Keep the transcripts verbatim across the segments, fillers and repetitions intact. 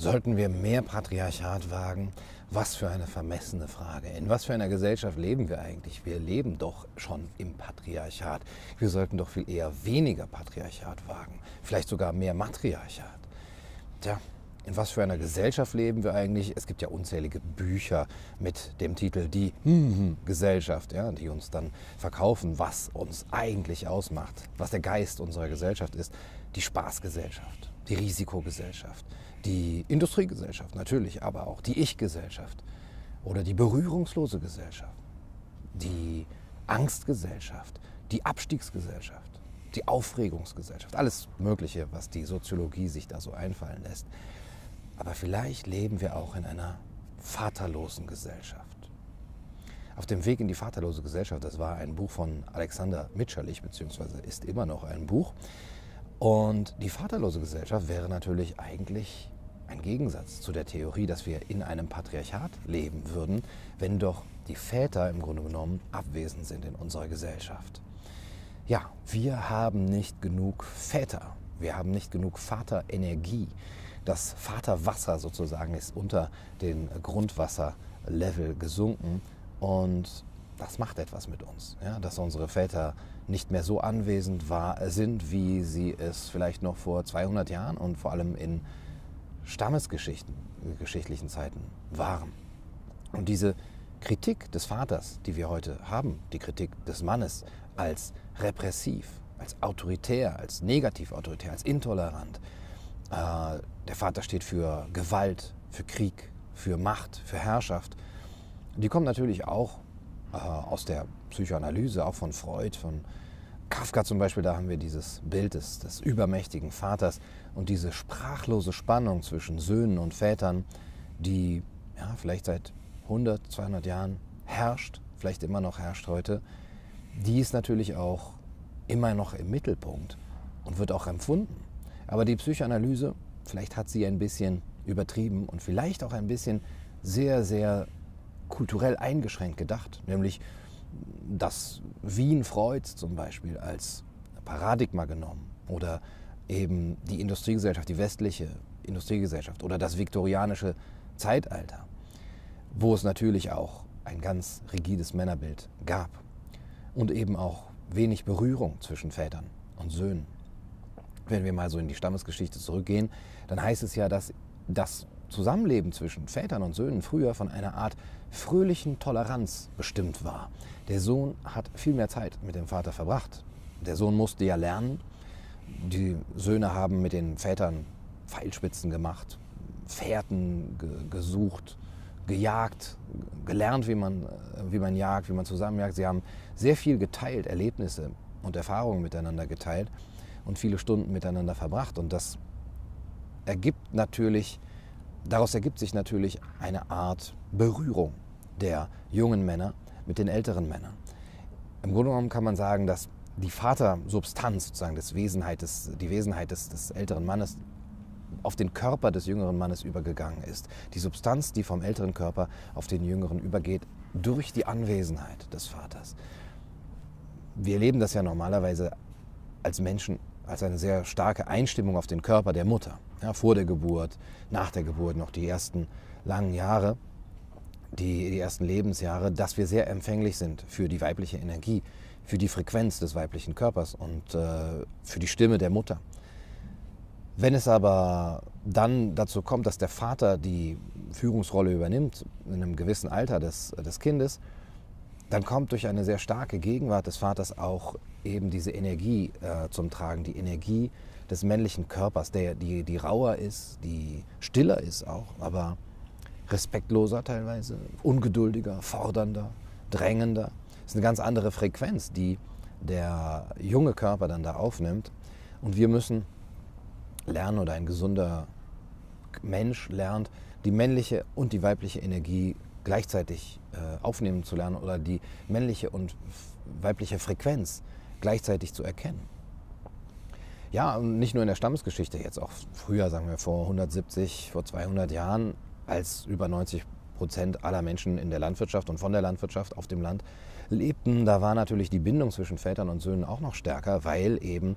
Sollten wir mehr Patriarchat wagen? Was für eine vermessene Frage. In was für einer Gesellschaft leben wir eigentlich? Wir leben doch schon im Patriarchat. Wir sollten doch viel eher weniger Patriarchat wagen. Vielleicht sogar mehr Matriarchat. Tja, in was für einer Gesellschaft leben wir eigentlich? Es gibt ja unzählige Bücher mit dem Titel Die Gesellschaft, ja, die uns dann verkaufen, was uns eigentlich ausmacht, was der Geist unserer Gesellschaft ist. Die Spaßgesellschaft, die Risikogesellschaft. Die Industriegesellschaft natürlich, aber auch die Ich-Gesellschaft oder die berührungslose Gesellschaft, die Angstgesellschaft, die Abstiegsgesellschaft, die Aufregungsgesellschaft, alles Mögliche, was die Soziologie sich da so einfallen lässt. Aber vielleicht leben wir auch in einer vaterlosen Gesellschaft. Auf dem Weg in die vaterlose Gesellschaft, das war ein Buch von Alexander Mitscherlich, beziehungsweise ist immer noch ein Buch. Und die vaterlose Gesellschaft wäre natürlich eigentlich ein Gegensatz zu der Theorie, dass wir in einem Patriarchat leben würden, wenn doch die Väter im Grunde genommen abwesend sind in unserer Gesellschaft. Ja, wir haben nicht genug Väter, wir haben nicht genug Vaterenergie. Das Vaterwasser sozusagen ist unter den Grundwasserlevel gesunken und das macht etwas mit uns, ja, dass unsere Väter nicht mehr so anwesend war, sind, wie sie es vielleicht noch vor zweihundert Jahren und vor allem in stammesgeschichtlichen Zeiten waren. Und diese Kritik des Vaters, die wir heute haben, die Kritik des Mannes als repressiv, als autoritär, als negativ autoritär, als intolerant. Äh, der Vater steht für Gewalt, für Krieg, für Macht, für Herrschaft. Die kommen natürlich auch aus der Psychoanalyse, auch von Freud, von Kafka zum Beispiel, da haben wir dieses Bild des, des übermächtigen Vaters und diese sprachlose Spannung zwischen Söhnen und Vätern, die ja, vielleicht seit hundert, zweihundert Jahren herrscht, vielleicht immer noch herrscht heute, die ist natürlich auch immer noch im Mittelpunkt und wird auch empfunden. Aber die Psychoanalyse, vielleicht hat sie ein bisschen übertrieben und vielleicht auch ein bisschen sehr, sehr kulturell eingeschränkt gedacht, nämlich das Wien Freuds zum Beispiel als Paradigma genommen oder eben die Industriegesellschaft, die westliche Industriegesellschaft oder das viktorianische Zeitalter, wo es natürlich auch ein ganz rigides Männerbild gab und eben auch wenig Berührung zwischen Vätern und Söhnen. Wenn wir mal so in die Stammesgeschichte zurückgehen, dann heißt es ja, dass das Zusammenleben zwischen Vätern und Söhnen früher von einer Art fröhlichen Toleranz bestimmt war. Der Sohn hat viel mehr Zeit mit dem Vater verbracht. Der Sohn musste ja lernen. Die Söhne haben mit den Vätern Pfeilspitzen gemacht, Fährten ge gesucht, gejagt, gelernt, wie man, wie man jagt, wie man zusammenjagt. Sie haben sehr viel geteilt, Erlebnisse und Erfahrungen miteinander geteilt und viele Stunden miteinander verbracht. Und das ergibt natürlich Daraus ergibt sich natürlich eine Art Berührung der jungen Männer mit den älteren Männern. Im Grunde genommen kann man sagen, dass die Vatersubstanz, sozusagen das Wesenheit des, die Wesenheit des, des älteren Mannes, auf den Körper des jüngeren Mannes übergegangen ist. Die Substanz, die vom älteren Körper auf den jüngeren übergeht, durch die Anwesenheit des Vaters. Wir erleben das ja normalerweise als Menschen als eine sehr starke Einstimmung auf den Körper der Mutter. Ja, vor der Geburt, nach der Geburt, noch die ersten langen Jahre, die, die ersten Lebensjahre, dass wir sehr empfänglich sind für die weibliche Energie, für die Frequenz des weiblichen Körpers und äh, für die Stimme der Mutter. Wenn es aber dann dazu kommt, dass der Vater die Führungsrolle übernimmt, in einem gewissen Alter des, des Kindes, dann kommt durch eine sehr starke Gegenwart des Vaters auch eben diese Energie äh, zum Tragen, die Energie des männlichen Körpers, der, die, die rauer ist, die stiller ist auch, aber respektloser teilweise, ungeduldiger, fordernder, drängender. Das ist eine ganz andere Frequenz, die der junge Körper dann da aufnimmt. Und wir müssen lernen, oder ein gesunder Mensch lernt, die männliche und die weibliche Energie gleichzeitig äh, aufnehmen zu lernen oder die männliche und weibliche Frequenz gleichzeitig zu erkennen. Ja, und nicht nur in der Stammesgeschichte, jetzt auch früher, sagen wir vor hundertsiebzig, vor zweihundert Jahren, als über 90 fünfundneunzig Prozent aller Menschen in der Landwirtschaft und von der Landwirtschaft auf dem Land lebten. Da war natürlich die Bindung zwischen Vätern und Söhnen auch noch stärker, weil eben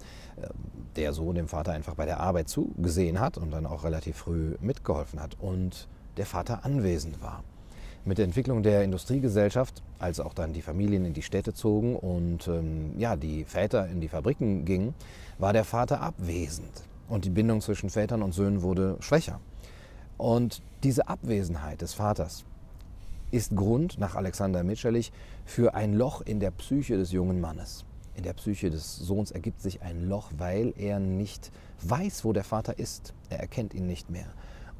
der Sohn dem Vater einfach bei der Arbeit zugesehen hat und dann auch relativ früh mitgeholfen hat und der Vater anwesend war. Mit der Entwicklung der Industriegesellschaft, als auch dann die Familien in die Städte zogen und ähm, ja, die Väter in die Fabriken gingen, war der Vater abwesend. Und die Bindung zwischen Vätern und Söhnen wurde schwächer. Und diese Abwesenheit des Vaters ist Grund, nach Alexander Mitscherlich, für ein Loch in der Psyche des jungen Mannes. In der Psyche des Sohns ergibt sich ein Loch, weil er nicht weiß, wo der Vater ist. Er erkennt ihn nicht mehr.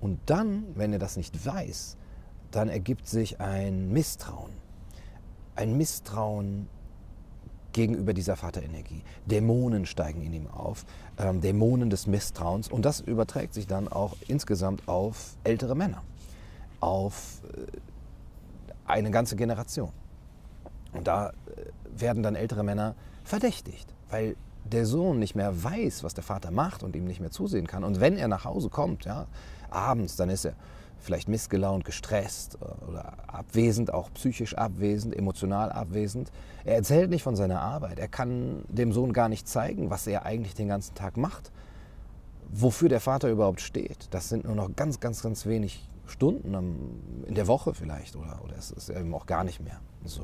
Und dann, wenn er das nicht weiß, dann ergibt sich ein Misstrauen, ein Misstrauen gegenüber dieser Vaterenergie. Dämonen steigen in ihm auf, ähm, Dämonen des Misstrauens, und das überträgt sich dann auch insgesamt auf ältere Männer, auf äh, eine ganze Generation. Und da äh, werden dann ältere Männer verdächtigt, weil der Sohn nicht mehr weiß, was der Vater macht und ihm nicht mehr zusehen kann. Und wenn er nach Hause kommt, ja, abends, dann ist er vielleicht missgelaunt, gestresst oder abwesend, auch psychisch abwesend, emotional abwesend. Er erzählt nicht von seiner Arbeit. Er kann dem Sohn gar nicht zeigen, was er eigentlich den ganzen Tag macht, wofür der Vater überhaupt steht. Das sind nur noch ganz, ganz, ganz wenig Stunden in der Woche vielleicht, oder, oder es ist eben auch gar nicht mehr so.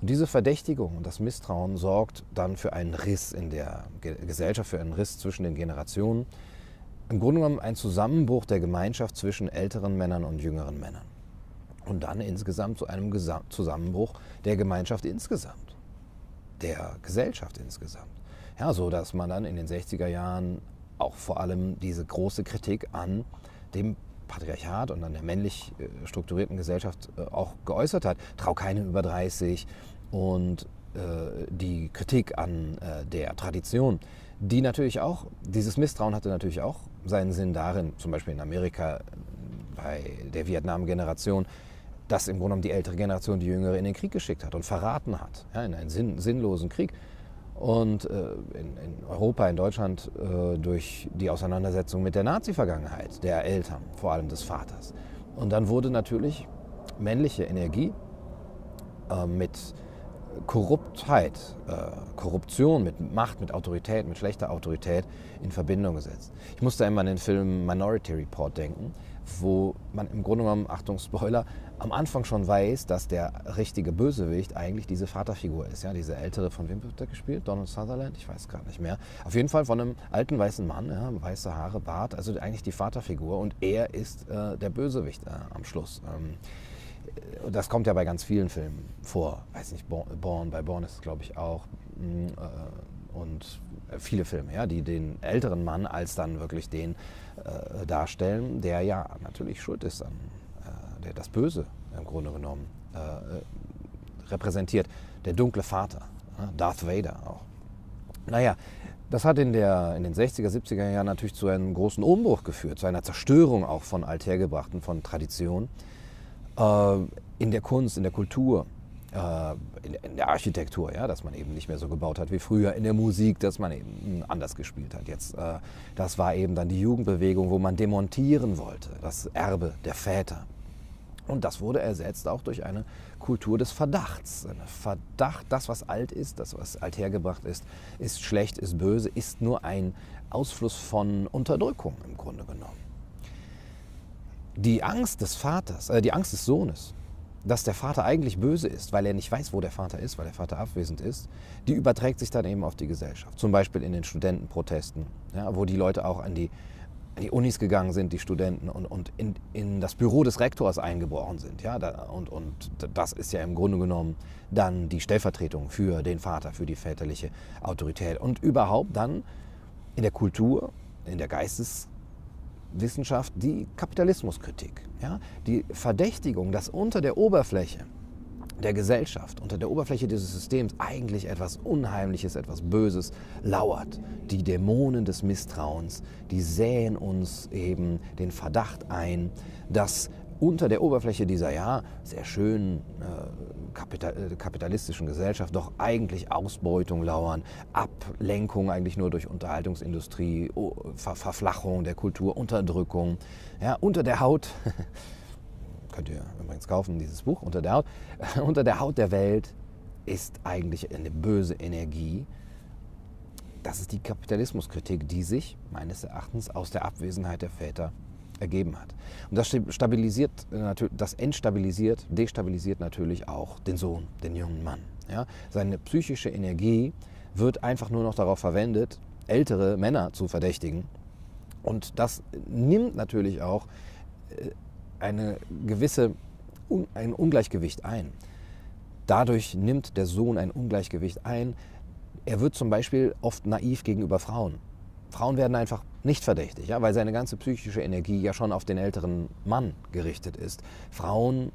Und diese Verdächtigung und das Misstrauen sorgt dann für einen Riss in der Gesellschaft, für einen Riss zwischen den Generationen. Im Grunde genommen ein Zusammenbruch der Gemeinschaft zwischen älteren Männern und jüngeren Männern. Und dann insgesamt zu einem Gesa- Zusammenbruch der Gemeinschaft insgesamt, der Gesellschaft insgesamt. Ja, so dass man dann in den sechziger Jahren auch vor allem diese große Kritik an dem Patriarchat und an der männlich äh, strukturierten Gesellschaft äh, auch geäußert hat. Trau keinem über dreißig und äh, die Kritik an äh, der Tradition, die natürlich auch, dieses Misstrauen hatte natürlich auch seinen Sinn darin, zum Beispiel in Amerika bei der Vietnam-Generation, dass im Grunde genommen die ältere Generation die Jüngere in den Krieg geschickt hat und verraten hat, ja, in einen sinn sinnlosen Krieg. Und äh, in, in Europa, in Deutschland, äh, durch die Auseinandersetzung mit der Nazi-Vergangenheit, der Eltern, vor allem des Vaters. Und dann wurde natürlich männliche Energie äh, mit Korruptheit, äh, Korruption, mit Macht, mit Autorität, mit schlechter Autorität in Verbindung gesetzt. Ich musste einmal an den Film Minority Report denken, wo man im Grunde genommen, Achtung Spoiler, am Anfang schon weiß, dass der richtige Bösewicht eigentlich diese Vaterfigur ist. Ja? Diese ältere, von wem wird der gespielt? Donald Sutherland? Ich weiß gerade nicht mehr. Auf jeden Fall von einem alten weißen Mann, ja? Weiße Haare, Bart, also eigentlich die Vaterfigur, und er ist äh, der Bösewicht äh, am Schluss. Ähm, Das kommt ja bei ganz vielen Filmen vor. Weiß nicht, Born, bei Born ist es, glaube ich, auch. Und viele Filme, ja, die den älteren Mann als dann wirklich den äh, darstellen, der ja natürlich schuld ist, an, äh, der das Böse im Grunde genommen äh, repräsentiert. Der dunkle Vater, ja, Darth Vader auch. Naja, das hat in, der, in den sechziger, siebziger Jahren natürlich zu einem großen Umbruch geführt, zu einer Zerstörung auch von Althergebrachten, von Traditionen. In der Kunst, in der Kultur, in der Architektur, ja, dass man eben nicht mehr so gebaut hat wie früher, in der Musik, dass man eben anders gespielt hat. Jetzt, das war eben dann die Jugendbewegung, wo man demontieren wollte, das Erbe der Väter. Und das wurde ersetzt auch durch eine Kultur des Verdachts. Ein Verdacht, das was alt ist, das was althergebracht ist, ist schlecht, ist böse, ist nur ein Ausfluss von Unterdrückung im Grunde genommen. Die Angst des Vaters, äh, die Angst des Sohnes, dass der Vater eigentlich böse ist, weil er nicht weiß, wo der Vater ist, weil der Vater abwesend ist, die überträgt sich dann eben auf die Gesellschaft. Zum Beispiel in den Studentenprotesten, ja, wo die Leute auch an die, an die Unis gegangen sind, die Studenten, und, und in, in das Büro des Rektors eingebrochen sind. Ja, da, und, und das ist ja im Grunde genommen dann die Stellvertretung für den Vater, für die väterliche Autorität. Und überhaupt dann in der Kultur, in der Geistesgesellschaft, Wissenschaft, die Kapitalismuskritik, ja? Die Verdächtigung, dass unter der Oberfläche der Gesellschaft, unter der Oberfläche dieses Systems eigentlich etwas Unheimliches, etwas Böses lauert. Die Dämonen des Misstrauens, die säen uns eben den Verdacht ein, dass unter der Oberfläche dieser, ja, sehr schönen äh, kapital kapitalistischen Gesellschaft doch eigentlich Ausbeutung lauern, Ablenkung eigentlich nur durch Unterhaltungsindustrie, oh, Ver Verflachung der Kultur, Unterdrückung, ja, unter der Haut könnt ihr übrigens kaufen, dieses Buch, Unter der Haut. Unter der Haut der Welt ist eigentlich eine böse Energie. Das ist die Kapitalismuskritik, die sich meines Erachtens aus der Abwesenheit der Väter ergeben hat. Und das stabilisiert, das entstabilisiert, destabilisiert natürlich auch den Sohn, den jungen Mann. Ja? Seine psychische Energie wird einfach nur noch darauf verwendet, ältere Männer zu verdächtigen. Und das nimmt natürlich auch eine gewisse, ein Ungleichgewicht ein. Dadurch nimmt der Sohn ein Ungleichgewicht ein. Er wird zum Beispiel oft naiv gegenüber Frauen. Frauen werden einfach nicht verdächtig, ja, weil seine ganze psychische Energie ja schon auf den älteren Mann gerichtet ist. Frauen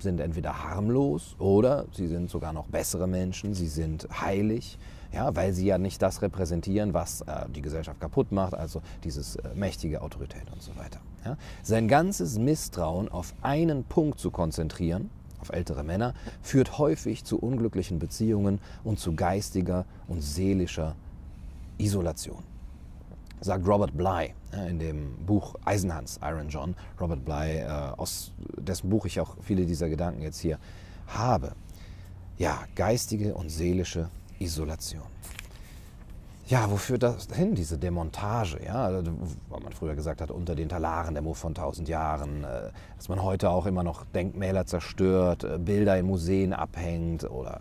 sind entweder harmlos oder sie sind sogar noch bessere Menschen, sie sind heilig, ja, weil sie ja nicht das repräsentieren, was äh, die Gesellschaft kaputt macht, also dieses äh, mächtige Autorität und so weiter. Ja. Sein ganzes Misstrauen auf einen Punkt zu konzentrieren, auf ältere Männer, führt häufig zu unglücklichen Beziehungen und zu geistiger und seelischer Isolation. Sagt Robert Bly in dem Buch Eisenhans, Iron John, Robert Bly, aus dessen Buch ich auch viele dieser Gedanken jetzt hier habe. Ja, geistige und seelische Isolation. Ja, wo führt das hin, diese Demontage? Ja, weil man früher gesagt hat, unter den Talaren, der Move von tausend Jahren, dass man heute auch immer noch Denkmäler zerstört, Bilder in Museen abhängt oder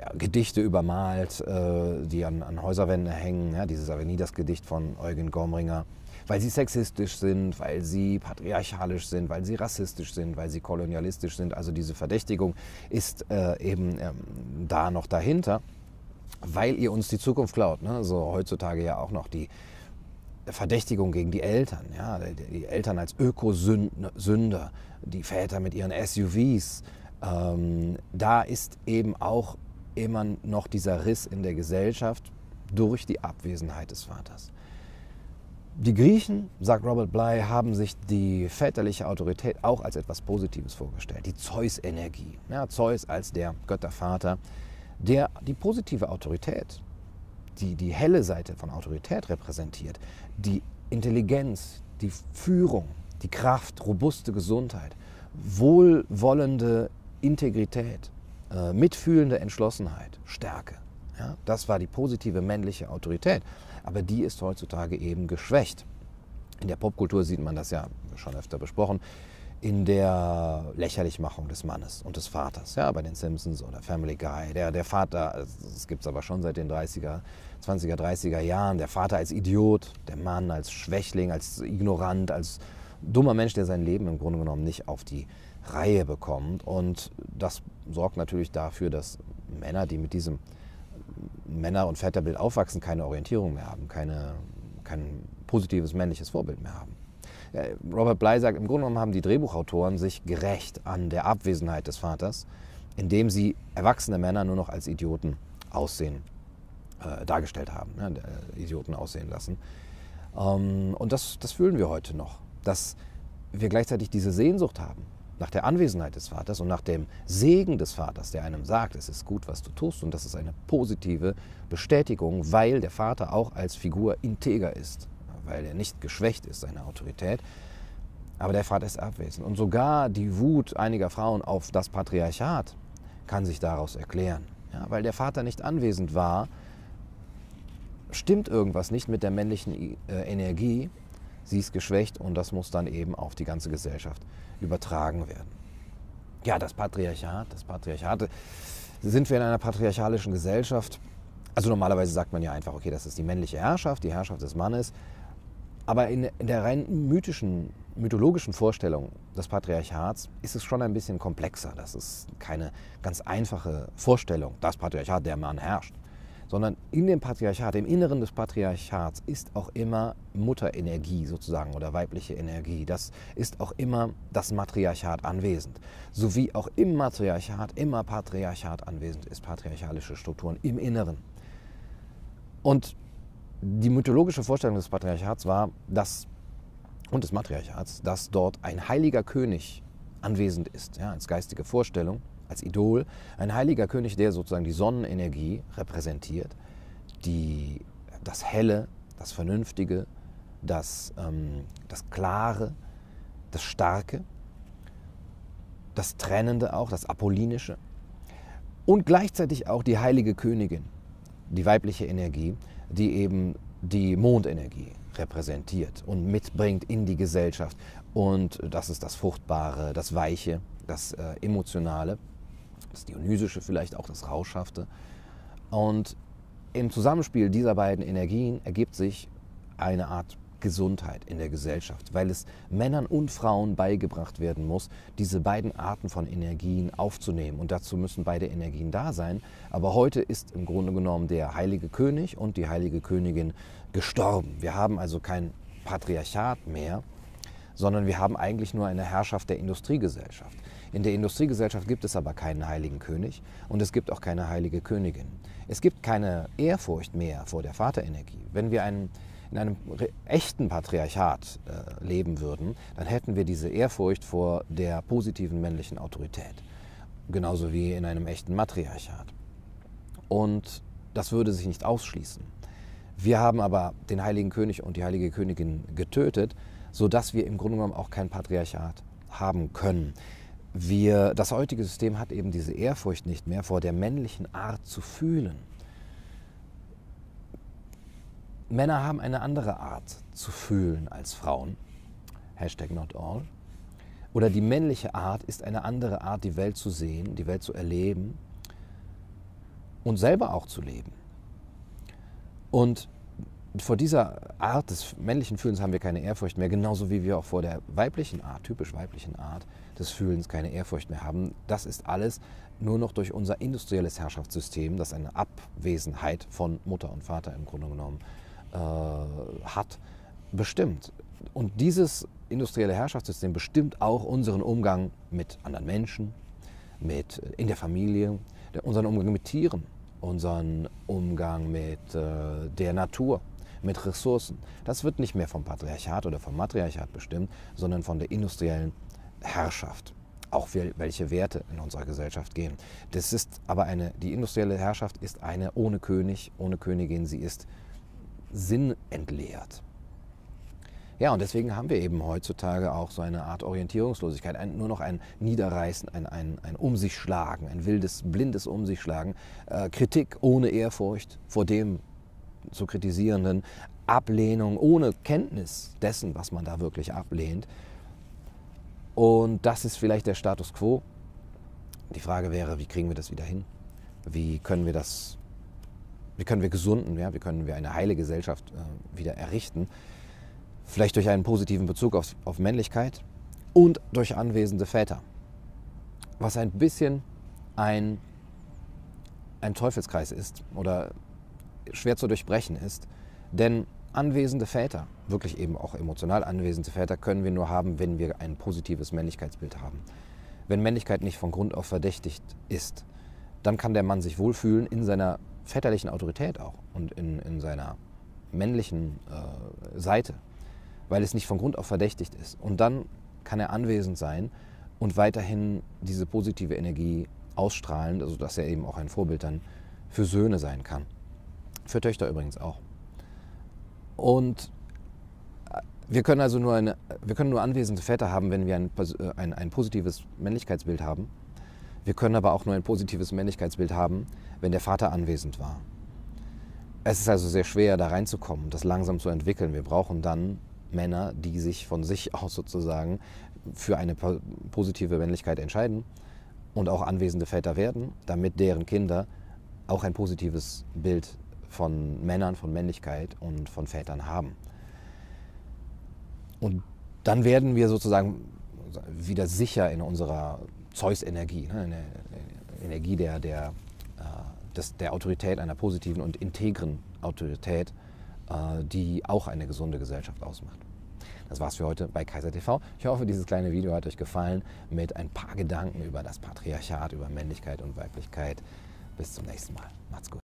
ja, Gedichte übermalt, die an, an Häuserwänden hängen. Ja, dieses Avenidas-Gedicht von Eugen Gomringer. Weil sie sexistisch sind, weil sie patriarchalisch sind, weil sie rassistisch sind, weil sie kolonialistisch sind. Also diese Verdächtigung ist äh, eben ähm, da noch dahinter. Weil ihr uns die Zukunft klaut, ne? So heutzutage ja auch noch die Verdächtigung gegen die Eltern, ja? Die Eltern als Ökosünder, die Väter mit ihren S U Vs. Ähm, da ist eben auch immer noch dieser Riss in der Gesellschaft durch die Abwesenheit des Vaters. Die Griechen, sagt Robert Bly, haben sich die väterliche Autorität auch als etwas Positives vorgestellt, die Zeus-Energie, ja? Zeus als der Göttervater, der die positive Autorität, die die helle Seite von Autorität repräsentiert, die Intelligenz, die Führung, die Kraft, robuste Gesundheit, wohlwollende Integrität, äh, mitfühlende Entschlossenheit, Stärke. Ja? Das war die positive männliche Autorität, aber die ist heutzutage eben geschwächt. In der Popkultur sieht man das ja schon öfter besprochen, in der Lächerlichmachung des Mannes und des Vaters, ja, bei den Simpsons oder Family Guy. Der, der Vater, das gibt es aber schon seit den zwanziger, dreißiger Jahren, der Vater als Idiot, der Mann als Schwächling, als ignorant, als dummer Mensch, der sein Leben im Grunde genommen nicht auf die Reihe bekommt. Und das sorgt natürlich dafür, dass Männer, die mit diesem Männer- und Väterbild aufwachsen, keine Orientierung mehr haben, keine, kein positives männliches Vorbild mehr haben. Robert Bly sagt, im Grunde genommen haben die Drehbuchautoren sich gerecht an der Abwesenheit des Vaters, indem sie erwachsene Männer nur noch als Idioten aussehen, äh, dargestellt haben, ne? Idioten aussehen lassen. Ähm, und das, das fühlen wir heute noch, dass wir gleichzeitig diese Sehnsucht haben nach der Anwesenheit des Vaters und nach dem Segen des Vaters, der einem sagt, es ist gut, was du tust, und das ist eine positive Bestätigung, weil der Vater auch als Figur integer ist, weil er nicht geschwächt ist, seine Autorität, aber der Vater ist abwesend. Und sogar die Wut einiger Frauen auf das Patriarchat kann sich daraus erklären. Ja, weil der Vater nicht anwesend war, stimmt irgendwas nicht mit der männlichen äh, Energie, sie ist geschwächt und das muss dann eben auf die ganze Gesellschaft übertragen werden. Ja, das Patriarchat, das Patriarchat, sind wir in einer patriarchalischen Gesellschaft. Also normalerweise sagt man ja einfach, okay, das ist die männliche Herrschaft, die Herrschaft des Mannes. Aber in der rein mythischen, mythologischen Vorstellung des Patriarchats ist es schon ein bisschen komplexer. Das ist keine ganz einfache Vorstellung, das Patriarchat, der Mann herrscht. Sondern in dem Patriarchat, im Inneren des Patriarchats ist auch immer Mutterenergie sozusagen oder weibliche Energie. Das ist auch immer das Matriarchat anwesend. Sowie auch im Matriarchat immer Patriarchat anwesend ist, patriarchalische Strukturen im Inneren. Und die mythologische Vorstellung des Patriarchats war, dass, und des Matriarchats, dass dort ein heiliger König anwesend ist, ja, als geistige Vorstellung, als Idol. Ein heiliger König, der sozusagen die Sonnenenergie repräsentiert, die, das Helle, das Vernünftige, das, ähm, das Klare, das Starke. das Trennende auch, das Apollinische und gleichzeitig auch die heilige Königin, die weibliche Energie, die eben die Mondenergie repräsentiert und mitbringt in die Gesellschaft. Und das ist das Fruchtbare, das Weiche, das äh, Emotionale, das Dionysische vielleicht auch, das Rauschhafte. Und im Zusammenspiel dieser beiden Energien ergibt sich eine Art Gesundheit in der Gesellschaft, weil es Männern und Frauen beigebracht werden muss, diese beiden Arten von Energien aufzunehmen. Und dazu müssen beide Energien da sein. Aber heute ist im Grunde genommen der heilige König und die heilige Königin gestorben. Wir haben also kein Patriarchat mehr, sondern wir haben eigentlich nur eine Herrschaft der Industriegesellschaft. In der Industriegesellschaft gibt es aber keinen heiligen König und es gibt auch keine heilige Königin. Es gibt keine Ehrfurcht mehr vor der Vaterenergie. Wenn wir einen, in einem echten Patriarchat äh, leben würden, dann hätten wir diese Ehrfurcht vor der positiven männlichen Autorität. Genauso wie in einem echten Matriarchat. Und das würde sich nicht ausschließen. Wir haben aber den heiligen König und die heilige Königin getötet, sodass wir im Grunde genommen auch kein Patriarchat haben können. Wir, das heutige System hat eben diese Ehrfurcht nicht mehr vor der männlichen Art zu fühlen. Männer haben eine andere Art zu fühlen als Frauen. Hashtag not all. Oder die männliche Art ist eine andere Art, die Welt zu sehen, die Welt zu erleben und selber auch zu leben. Und vor dieser Art des männlichen Fühlens haben wir keine Ehrfurcht mehr, genauso wie wir auch vor der weiblichen Art, typisch weiblichen Art des Fühlens keine Ehrfurcht mehr haben. Das ist alles nur noch durch unser industrielles Herrschaftssystem, das eine Abwesenheit von Mutter und Vater im Grunde genommen äh, hat, bestimmt. Und dieses industrielle Herrschaftssystem bestimmt auch unseren Umgang mit anderen Menschen, mit, in der Familie, unseren Umgang mit Tieren, unseren Umgang mit äh, der Natur, mit Ressourcen. Das wird nicht mehr vom Patriarchat oder vom Matriarchat bestimmt, sondern von der industriellen Herrschaft. Auch welche Werte in unserer Gesellschaft gehen. Das ist aber eine, die industrielle Herrschaft ist eine ohne König, ohne Königin. Sie ist sinnentleert. Ja, und deswegen haben wir eben heutzutage auch so eine Art Orientierungslosigkeit, ein, nur noch ein Niederreißen, ein, ein, ein um sich schlagen, ein wildes, blindes um sich schlagen, äh, Kritik ohne Ehrfurcht vor dem zu kritisierenden, Ablehnung ohne Kenntnis dessen, was man da wirklich ablehnt. Und das ist vielleicht der Status quo. Die Frage wäre, wie kriegen wir das wieder hin? Wie können wir das, wie können wir gesunden, ja, wie können wir eine heile Gesellschaft äh, wieder errichten? Vielleicht durch einen positiven Bezug auf, auf Männlichkeit und durch anwesende Väter. Was ein bisschen ein, ein Teufelskreis ist oder schwer zu durchbrechen ist. Denn anwesende Väter, wirklich eben auch emotional anwesende Väter, können wir nur haben, wenn wir ein positives Männlichkeitsbild haben. Wenn Männlichkeit nicht von Grund auf verdächtigt ist, dann kann der Mann sich wohlfühlen in seiner väterlichen Autorität auch und in, in seiner männlichen äh, Seite. Weil es nicht von Grund auf verdächtigt ist. Und dann kann er anwesend sein und weiterhin diese positive Energie ausstrahlen, sodass er eben auch ein Vorbild dann für Söhne sein kann. Für Töchter übrigens auch. Und wir können also nur, eine, wir können nur anwesende Väter haben, wenn wir ein, ein, ein positives Männlichkeitsbild haben. Wir können aber auch nur ein positives Männlichkeitsbild haben, wenn der Vater anwesend war. Es ist also sehr schwer, da reinzukommen, das langsam zu entwickeln. Wir brauchen dann Männer, die sich von sich aus sozusagen für eine positive Männlichkeit entscheiden und auch anwesende Väter werden, damit deren Kinder auch ein positives Bild von Männern, von Männlichkeit und von Vätern haben. Und dann werden wir sozusagen wieder sicher in unserer Zeus-Energie, ne, in der Energie der, der, des, der Autorität, einer positiven und integren Autorität, die auch eine gesunde Gesellschaft ausmacht. Das war's für heute bei Kaiser T V. Ich hoffe, dieses kleine Video hat euch gefallen mit ein paar Gedanken über das Patriarchat, über Männlichkeit und Weiblichkeit. Bis zum nächsten Mal. Macht's gut.